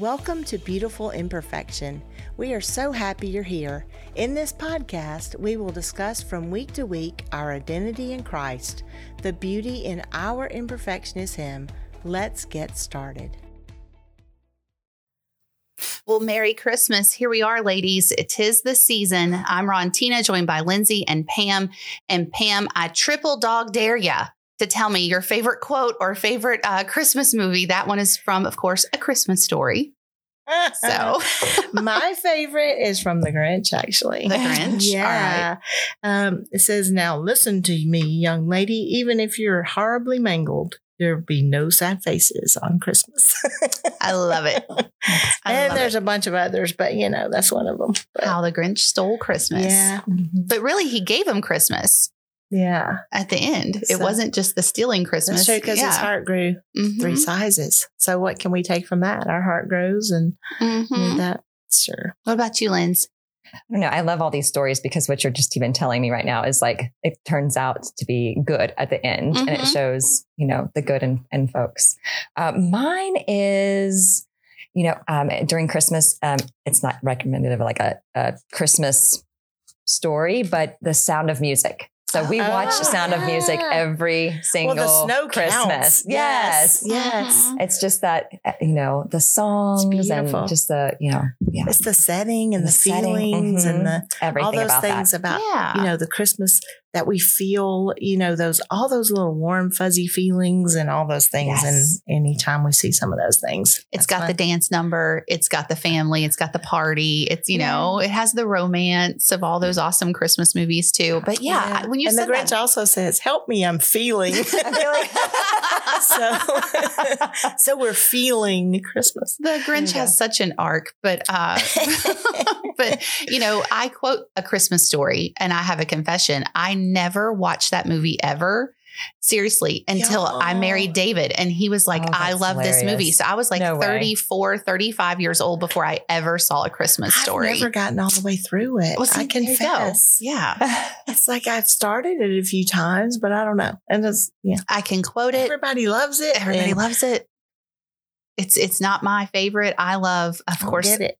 Welcome to Beautiful Imperfection. We are so happy you're here. In this podcast, we will discuss from week to week our identity in Christ, the beauty in our imperfection is Him. Let's get started. Well, Merry Christmas. Here we are, ladies. It is the season. I'm Ron Tina, joined by Lindsay and Pam. And Pam, I triple dog dare ya to tell me your favorite quote or favorite Christmas movie. That one is from, of course, A Christmas Story. So my favorite is from The Grinch, actually. The Grinch. Yeah. All right. It says, now listen to me, young lady, even if you're horribly mangled, there'll be no sad faces on Christmas. I love it. There's a bunch of others, but you know, that's one of them. But how the Grinch stole Christmas. Yeah. Mm-hmm. But really, he gave him Christmas. Yeah. At the end. So, it wasn't just the stealing Christmas. That's true, because his heart grew 3 sizes. So what can we take from that? Our heart grows and that. Sure. What about you, Linz? I don't know. I love all these stories because what you're just even telling me right now is like, it turns out to be good at the end and it shows, you know, the good in folks. Mine is, you know, during Christmas, it's not recommended of like a Christmas story, but The Sound of Music. So we watch Sound of Music every single Christmas. Yes. Yes. It's just that, you know, the songs and just the, you know, it's the setting and the feelings and the, everything all those about things that. About, you know, the Christmas that we feel, you know, those, all those little warm, fuzzy feelings and all those things. Yes. And anytime we see some of those things, it's got fun. The dance number, it's got the family, it's got the party. It's, you know, it has the romance of all those awesome Christmas movies too. But when you and said the Grinch also says, help me, I'm feeling. So we're feeling Christmas. The Grinch has such an arc, but, but you know, I quote A Christmas Story and I have a confession. I never watched that movie ever, seriously, until I married David. And he was like, I love this movie. So I was like 35 years old before I ever saw A Christmas Story. I've never gotten all the way through it. Well, see, I confess. Yeah. It's like I've started it a few times, but I don't know. And it's, I can quote it. Everybody loves it. Everybody loves it. It's not my favorite. I love, of course. Get it.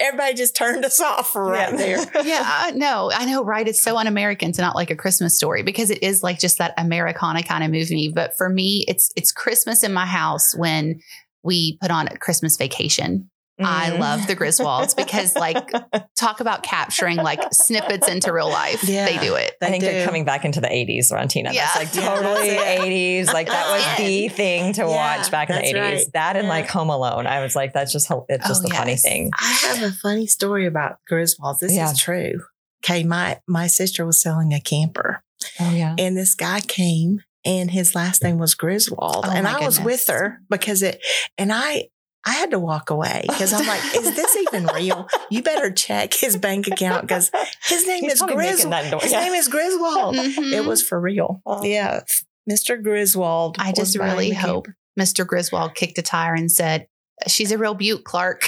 Everybody just turned us off right there. Yeah, no, I know, right? It's so un-American to not like A Christmas Story because it is like just that Americana kind of movie. But for me, it's Christmas in my house when we put on A Christmas Vacation. I love the Griswolds because like talk about capturing like snippets into real life. Yeah, they do it. I think they're coming back into the 80s, Rontina. Yeah. That's like totally 80s. Like that was the thing to watch back in the 80s. Right. That and like Home Alone. I was like, that's just, it's just a funny thing. I have a funny story about Griswolds. This is true. Okay. My sister was selling a camper. Oh yeah. And this guy came and his last name was Griswold. Oh, and I was with her because I had to walk away because I'm like, is this even real? You better check his bank account because his name is Griswold. His name is Griswold. It was for real. Oh. Yeah. Mr. Griswold. I just really hope Mr. Griswold kicked a tire and said, she's a real beaut, Clark.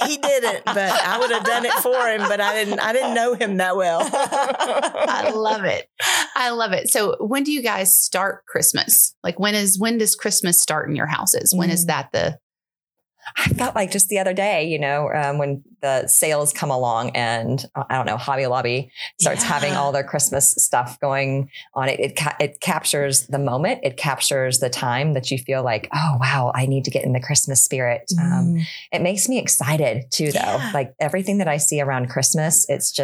He didn't, but I would have done it for him, but I didn't know him that well. I love it. I love it. So when do you guys start Christmas? Like when does Christmas start in your houses? When is that I felt like just the other day, you know, when the sales come along and I don't know, Hobby Lobby starts having all their Christmas stuff going on. It captures the moment. It captures the time that you feel like, oh, wow, I need to get in the Christmas spirit. It makes me excited too, though. Yeah. Like everything that I see around Christmas, it's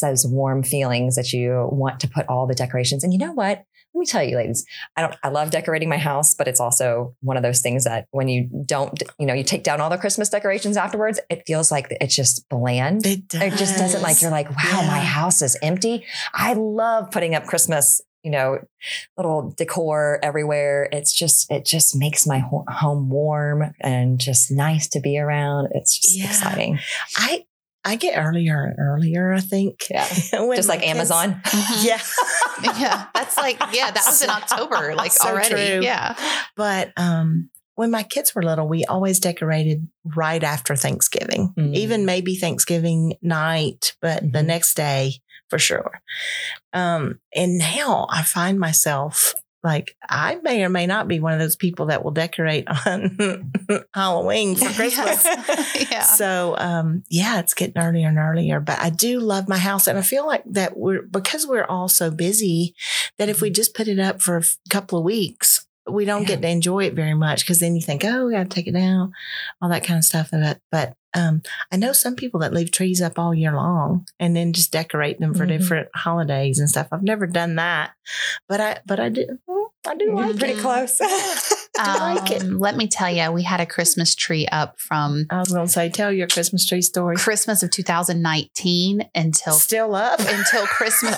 those warm feelings that you want to put all the decorations. And you know what? Let me tell you, ladies, I love decorating my house, but it's also one of those things that when you don't, you know, you take down all the Christmas decorations afterwards, it feels like it's just bland. It just doesn't like, you're like, wow, my house is empty. I love putting up Christmas, you know, little decor everywhere. It just makes my home warm and just nice to be around. It's just exciting. I get earlier and earlier, I think. Yeah. Just like Amazon. Yeah. That's like, that was in October, like so already. True. Yeah. But when my kids were little, we always decorated right after Thanksgiving, even maybe Thanksgiving night, but the next day for sure. And now I find myself Like, I may or may not be one of those people that will decorate on Halloween for Christmas. Yes. Yeah. So, it's getting earlier and earlier, but I do love my house. And I feel like that because we're all so busy that if we just put it up for a couple of weeks, we don't get to enjoy it very much. Cause then you think, oh, we got to take it down, all that kind of stuff. But, I know some people that leave trees up all year long and then just decorate them for different holidays and stuff. I've never done that, but I do like it. Pretty close. I like it. Let me tell you, we had a Christmas tree up from, I was going to say, tell your Christmas tree story. Christmas of 2019 until still up until Christmas,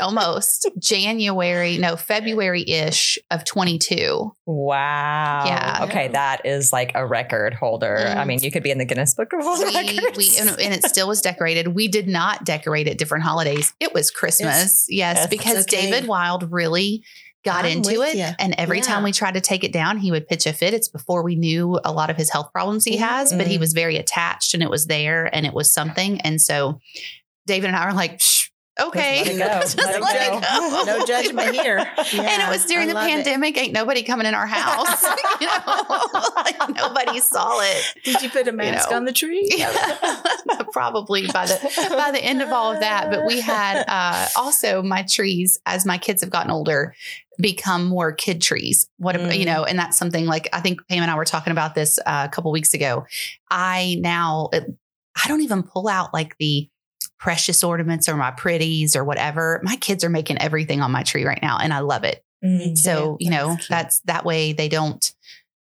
almost February-ish of 22. Wow. Yeah. Okay. That is like a record holder. Mm. I mean, you could be in the Guinness Book of World Records. And it still was decorated. We did not decorate at different holidays. It was Christmas. Yes. Because David Wilde really got into it. You. And every time we tried to take it down, he would pitch a fit. It's before we knew a lot of his health problems he has, but he was very attached and it was there and it was something. And so David and I were like, okay, let it go. No judgment here. Yeah, and it was during the pandemic. Ain't nobody coming in our house. You know, like nobody saw it. Did you put a mask on the tree? Yeah. Probably by the end of all of that. But we had also my trees, as my kids have gotten older, become more kid trees. And that's something like, I think Pam and I were talking about this a couple weeks ago. I don't even pull out like the precious ornaments or my pretties or whatever. My kids are making everything on my tree right now. And I love it. Mm-hmm. So, that's that way they don't,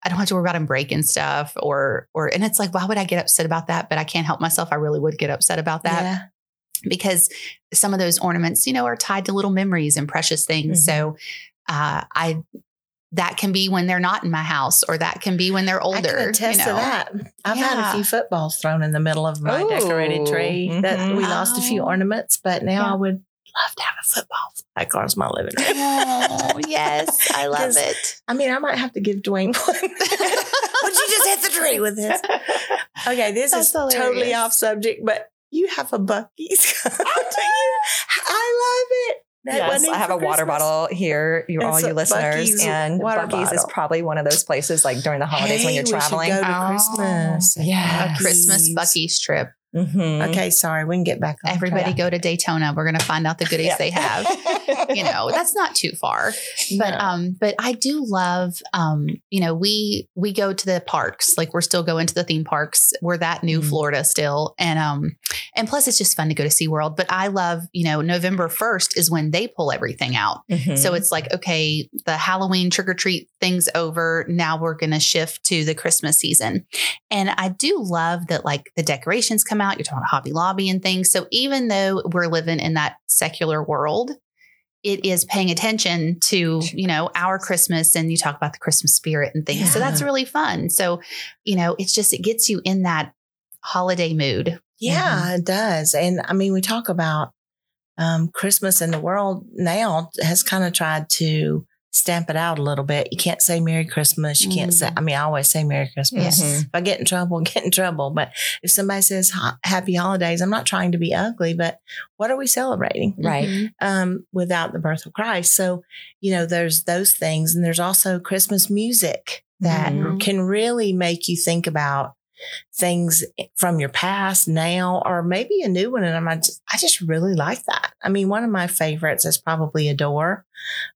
I don't have to worry about them breaking stuff or, and it's like, why would I get upset about that? But I can't help myself. I really would get upset about that because some of those ornaments, are tied to little memories and precious things. Mm-hmm. So, that can be when they're not in my house, or that can be when they're older. I can attest to that. I've had a few footballs thrown in the middle of my decorated tree. Mm-hmm. That we lost a few ornaments, but now I would love to have a football. That car's my living room. Oh, yes, I love it. I mean, I might have to give Dwayne one. Would you just hit the tree with this? Okay, that's hilarious. Totally off subject, but you have a Buc-ee's. I love it. Yes, I have a water bottle here, you listeners. Buc-ee's and Buc-ee's is probably one of those places, like during the holidays when you're traveling. Go to Christmas. Yeah, a Christmas Buc-ee's trip. Mm-hmm. Okay, sorry, we can get back on everybody track. Go to Daytona. We're going to find out the goodies they have. That's not too far. But but I do love we go to the parks. Like, we're still going to the theme parks. We're that new Florida still. And and plus it's just fun to go to SeaWorld. But I love, November 1st is when they pull everything out. Mm-hmm. So it's like, okay, the Halloween trick or treat thing's over. Now we're going to shift to the Christmas season. And I do love that, like, the decorations come out. You're talking about Hobby Lobby and things. So even though we're living in that secular world, it is paying attention to, our Christmas, and you talk about the Christmas spirit and things. Yeah. So that's really fun. So, it's just, it gets you in that holiday mood. Yeah, it does. And I mean, we talk about Christmas, and the world now has kind of tried to stamp it out a little bit. You can't say Merry Christmas. You can't say, I always say Merry Christmas. Yes. If I get in trouble. But if somebody says happy holidays, I'm not trying to be ugly, but what are we celebrating? Right. Mm-hmm. Without the birth of Christ. So, there's those things. And there's also Christmas music that can really make you think about things from your past now, or maybe a new one. And I just really like that. I mean, one of my favorites is probably Adore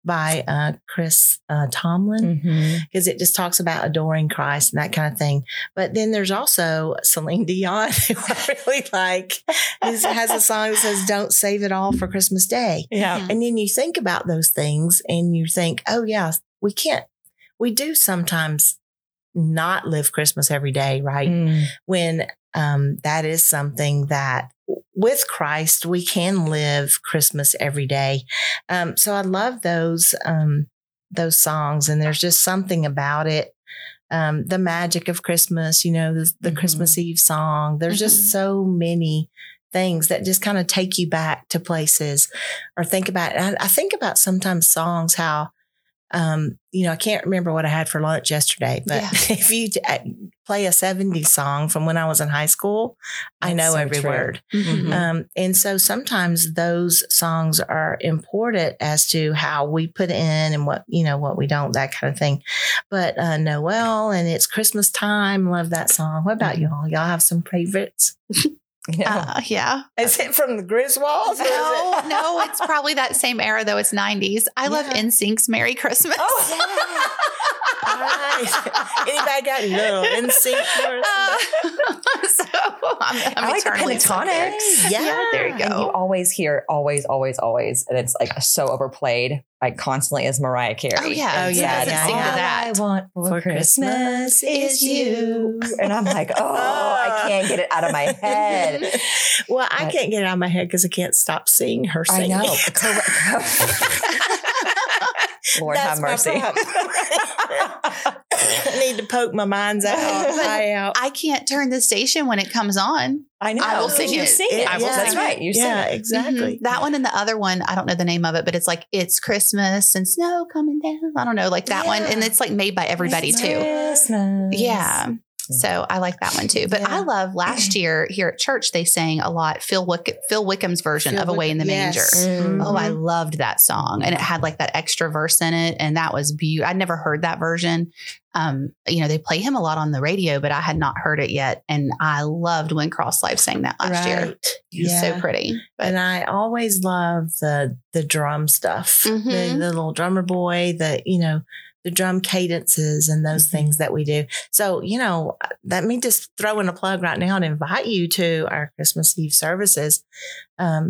by Chris Tomlin, because it just talks about adoring Christ and that kind of thing. But then there's also Celine Dion, who I really like. This has a song that says, "Don't save it all for Christmas Day." Yeah. And then you think about those things and you think, oh yeah, we do sometimes not live Christmas every day, right? When that is something that with Christ, we can live Christmas every day. So I love those songs, and there's just something about it. The magic of Christmas, the Christmas Eve song. There's just so many things that just kind of take you back to places, or think about it. I think about sometimes songs, how I can't remember what I had for lunch yesterday, but if you play a 70s song from when I was in high school, I know every word. Mm-hmm. And so sometimes those songs are important as to how we put in and what we don't, that kind of thing. But Noel and It's Christmas Time, love that song. What about y'all? Y'all have some favorites? Yeah. Is it from the Griswolds? No, it's probably that same era though. It's 90s. I love NSYNC's Merry Christmas. Oh, yeah. All right. Anybody got NSYNC for us? I'm like Pentatonix. Yeah, there you go. And you always hear always. And it's like so overplayed. Like constantly is Mariah Carey. Oh yeah. All I want for Christmas is you. And I'm like, I can't get it out of my head. Well, but I can't get it out of my head because I can't stop seeing her singing. I know. Lord have mercy. I need to poke my mind's eye out. I can't turn the station when it comes on. I know. I will sing it. That's right. You sing it. Yeah, exactly. Mm-hmm. That one and the other one, I don't know the name of it, but it's like, It's Christmas and Snow Coming Down. I don't know, like that one. And it's like made by everybody too. Christmas. Yeah. So I like that one too. But I love last year here at church, they sang a lot Phil Wickham's version of Away in the Manger. Mm-hmm. Oh, I loved that song. And it had like that extra verse in it. And that was beautiful. I'd never heard that version. They play him a lot on the radio, but I had not heard it yet. And I loved when CrossLife sang that last year. He was so pretty. But. And I always love the drum stuff, the little drummer boy the drum cadences and those things that we do. So, let me just throw in a plug right now and invite you to our Christmas Eve services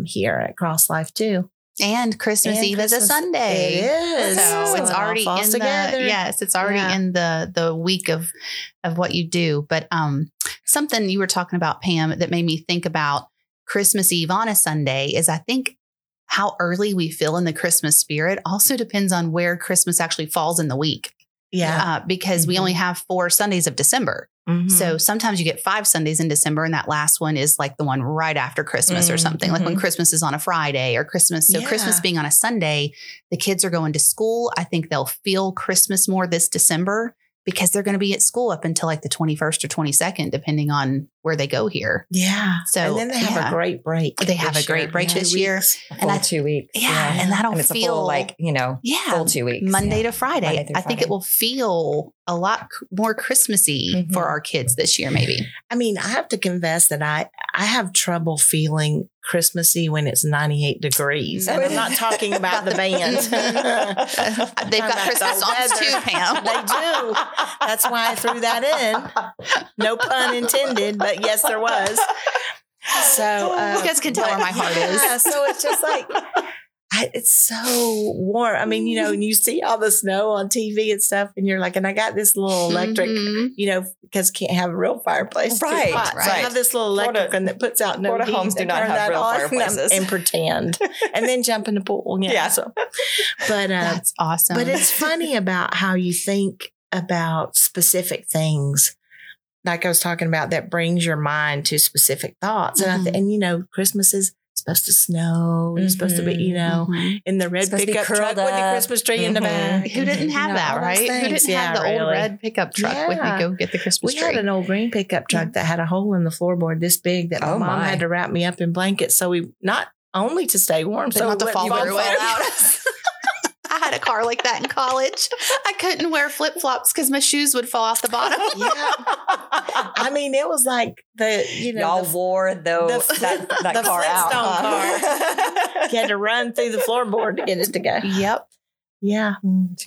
here at CrossLife too. And Christmas Eve is a Sunday. It is. So it's already in together. It's already in the week of what you do. But something you were talking about, Pam, that made me think about Christmas Eve on a Sunday is I think how early we feel in the Christmas spirit also depends on where Christmas actually falls in the week. Yeah. Because we only have 4 Sundays of December. Mm-hmm. So sometimes you get 5 Sundays in December and that last one is like the one right after Christmas or something like when Christmas is on a Friday or Christmas. So Christmas being on a Sunday, the kids are going to school. I think they'll feel Christmas more this December because they're going to be at school up until like the 21st or 22nd, depending on where they go here. Yeah. So and then they have a great break. They have a great break this year. And that's 2 weeks. Yeah. And that'll feel full 2 weeks. Monday to Friday. I think it will feel a lot more Christmassy for our kids this year, maybe. I mean, I have to confess that I have trouble feeling Christmassy when it's 98 degrees. And I'm not talking about the band. They've got Christmas songs too, Pam. They do. That's why I threw that in. No pun intended, but yes, there was. So you guys can tell where my heart is. So it's just like, it's so warm. I mean, and you see all the snow on TV and stuff and you're like, and I got this little electric, because can't have a real fireplace. Right. So I have this little electric one that puts out no heat. Homes do not have real fireplaces. And pretend. And then jump in the pool. Yeah. So. But that's awesome. But it's funny about how you think about specific things. Like I was talking about, that brings your mind to specific thoughts. And Christmas is supposed to snow. It's supposed to be, in the red pickup truck with the Christmas tree in the back. Who didn't have that, right? Who didn't have the old red pickup truck with me go get the Christmas tree? We had an old green pickup truck that had a hole in the floorboard this big that my mom had to wrap me up in blankets. So we, not only to stay warm, but not to fall through it. I had a car like that in college. I couldn't wear flip-flops because my shoes would fall off the bottom. Yeah. I mean, it was like y'all wore that car out. Car. You had to run through the floorboard to get it to go. Yep. Yeah.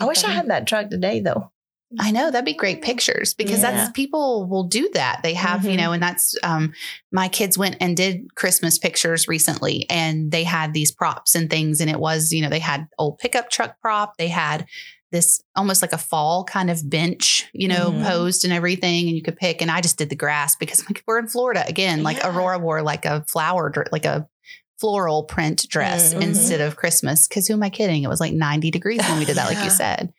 I wish I had that truck today, though. I know that'd be great pictures because that's people will do that. They have, and that's, my kids went and did Christmas pictures recently and they had these props and things. And it was, they had old pickup truck prop. They had this almost like a fall kind of bench, posed and everything. And you could pick, and I just did the grass because I'm like, we're in Florida again, like Aurora wore like a flower, like a floral print dress instead of Christmas. 'Cause who am I kidding? It was like 90 degrees when we did that, like you said.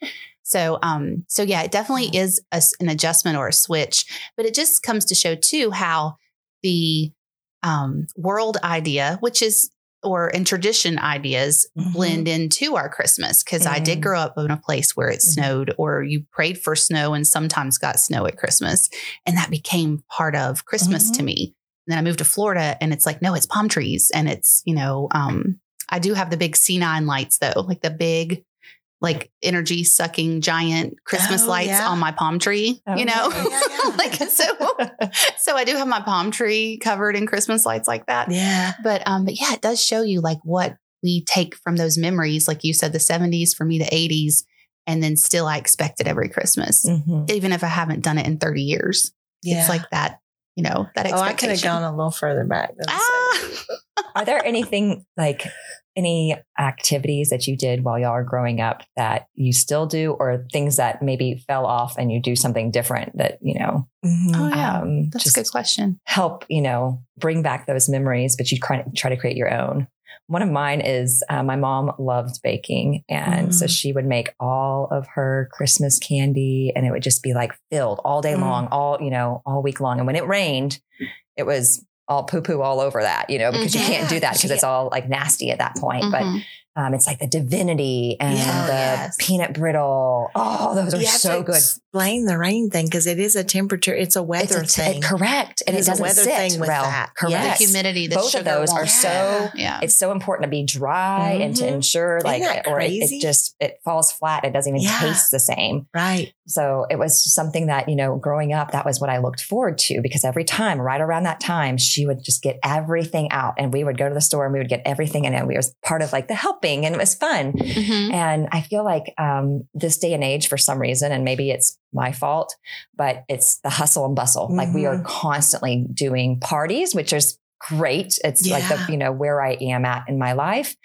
So, it definitely is an adjustment or a switch, but it just comes to show too, how the world idea, which is or and tradition ideas mm-hmm. blend into our Christmas. Cause I did grow up in a place where it mm-hmm. snowed, or you prayed for snow and sometimes got snow at Christmas. And that became part of Christmas mm-hmm. to me. And then I moved to Florida and it's like, no, it's palm trees. And it's, you know, I do have the big C9 lights though, like the big, like energy sucking giant Christmas lights on my palm tree, you know, like, so I do have my palm tree covered in Christmas lights like that. Yeah. But yeah, it does show you like what we take from those memories. Like you said, the '70s, for me, the '80s, and then still I expect it every Christmas, mm-hmm. even if I haven't done it in 30 years. Yeah. It's like that, you know, that expectation. Oh, I could have gone a little further back. Are there anything like any activities that you did while y'all are growing up that you still do, or things that maybe fell off and you do something different that, you know, that's a good question. Help, you know, bring back those memories, but you try to create your own. One of mine is my mom loved baking. And so she would make all of her Christmas candy and it would just be like filled all day long, all week long. And when it rained, it was all poo-poo all over that, you know, because you can't do that because it's all like nasty at that point. Mm-hmm. But it's like the divinity and the peanut brittle. Oh, those are so good. Explain the rain thing because it is a temperature. It's a weather thing. Correct. And it doesn't weather sit thing with well. That. Correct. Yes. The humidity, the both sugar of those won't. Are so, it's so important to be dry mm-hmm. and to ensure like, or it falls flat. It doesn't even taste the same. Right. So it was something that, you know, growing up, that was what I looked forward to because every time right around that time, she would just get everything out and we would go to the store and we would get everything in it. We were part of like the helping and it was fun. Mm-hmm. And I feel like this day and age for some reason, and maybe it's my fault, but it's the hustle and bustle. Mm-hmm. Like we are constantly doing parties, which is great. It's like the, you know, where I am at in my life.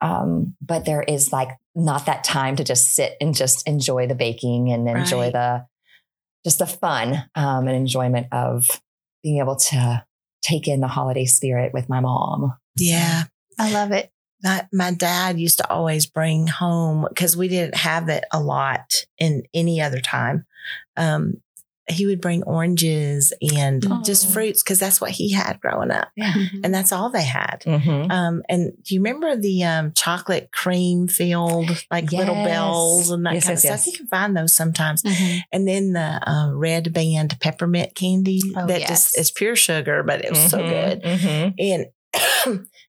But there is like not that time to just sit and just enjoy the baking and enjoy the fun and enjoyment of being able to take in the holiday spirit with my mom. Yeah. I love it. My dad used to always bring home, because we didn't have it a lot in any other time. He would bring oranges and just fruits because that's what he had growing up. Yeah. Mm-hmm. And that's all they had. Mm-hmm. And do you remember the chocolate cream filled like little bells and that kind of stuff? You can find those sometimes. Mm-hmm. And then the red band peppermint candy just is pure sugar, but it was so good. Mm-hmm. And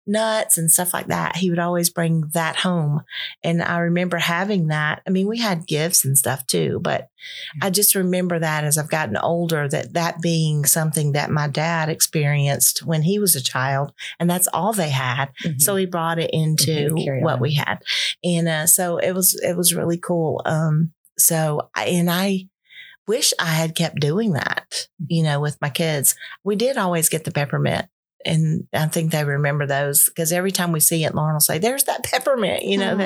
nuts and stuff like that. He would always bring that home. And I remember having that. I mean, we had gifts and stuff too, but I just remember that as I've gotten older, that being something that my dad experienced when he was a child, and that's all they had. Mm-hmm. So he brought it into what we had. And so it was really cool. I wish I had kept doing that, you know, with my kids. We did always get the peppermint. And I think they remember those because every time we see it, Lauren will say, there's that peppermint, you know,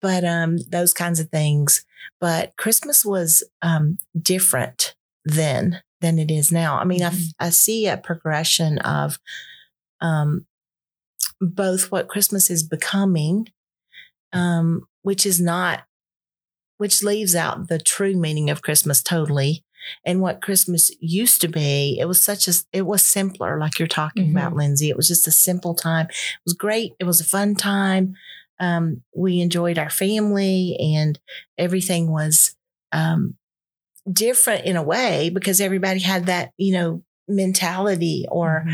but those kinds of things. But Christmas was different then than it is now. I mean, I see a progression of both what Christmas is becoming, which leaves out the true meaning of Christmas totally. And what Christmas used to be, it was simpler, like you're talking about, Lindsay. It was just a simple time. It was great. It was a fun time. We enjoyed our family and everything was different in a way because everybody had that, you know, mentality or,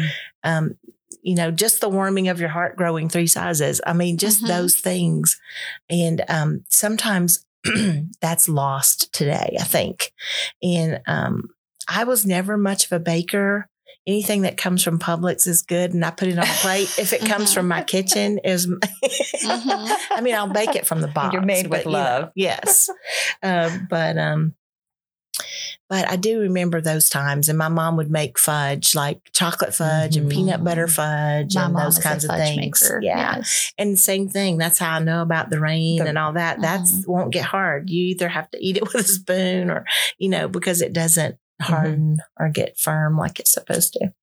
you know, just the warming of your heart growing 3 sizes. I mean, just those things. And sometimes that's lost today, I think. And I was never much of a baker. Anything that comes from Publix is good. And I put it on a plate. If it comes from my kitchen is, I mean, I'll bake it from the box. You're made with love. You know, yes. But I do remember those times, and my mom would make fudge, like chocolate fudge and peanut butter fudge and those kinds of things. Yeah. Yes. And same thing. That's how I know about the rain and all that. That's won't get hard. You either have to eat it with a spoon or, you know, because it doesn't harden or get firm like it's supposed to.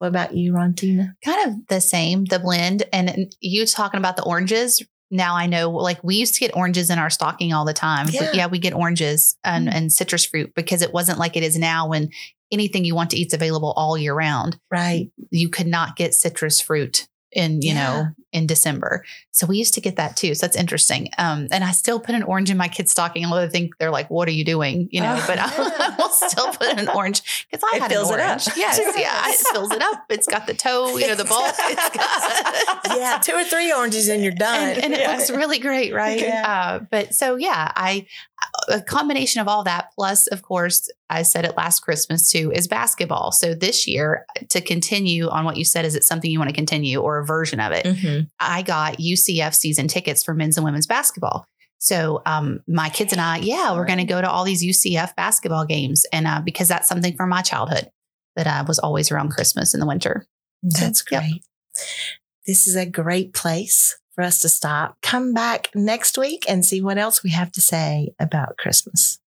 What about you, Rontina? Kind of the same, the blend. And you talking about the oranges. Now I know, like we used to get oranges in our stocking all the time. Yeah, we get oranges and citrus fruit because it wasn't like it is now when anything you want to eat is available all year round. Right. You could not get citrus fruit in, you know, in December. So we used to get that too. So that's interesting. And I still put an orange in my kid's stocking. Although they think they're like, what are you doing? You know, but I will still put an orange because I had an orange. Yes. Yeah. It fills it up. It's got the toe, you know, the bulb. Yeah. 2 or 3 oranges and you're done. And it looks really great. Right. Yeah. But so, yeah, a combination of all that. Plus, of course, I said it last Christmas too, is basketball. So this year, to continue on what you said, is it something you want to continue or a version of it? Mm-hmm. I got UCF season tickets for men's and women's basketball. So my kids and I, we're going to go to all these UCF basketball games. And because that's something from my childhood that I was always around Christmas in the winter. That's great. Yep. This is a great place for us to stop. Come back next week and see what else we have to say about Christmas.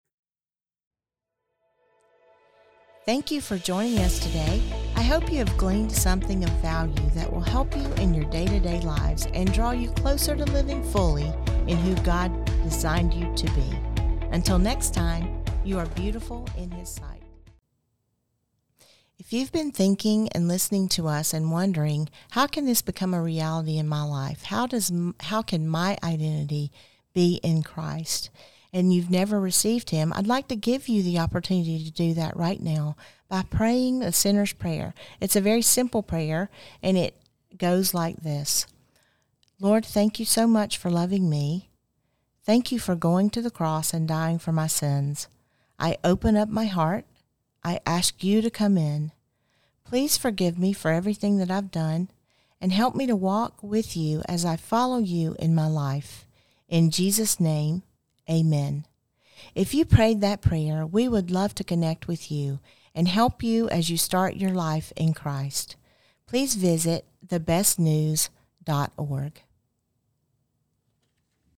Thank you for joining us today. I hope you have gleaned something of value that will help you in your day-to-day lives and draw you closer to living fully in who God designed you to be. Until next time, you are beautiful in His sight. If you've been thinking and listening to us and wondering, how can this become a reality in my life? How can my identity be in Christ? And you've never received Him, I'd like to give you the opportunity to do that right now by praying the sinner's prayer. It's a very simple prayer, and it goes like this. Lord, thank you so much for loving me. Thank you for going to the cross and dying for my sins. I open up my heart. I ask you to come in. Please forgive me for everything that I've done and help me to walk with you as I follow you in my life. In Jesus' name, amen. If you prayed that prayer, we would love to connect with you and help you as you start your life in Christ. Please visit thebestnews.org.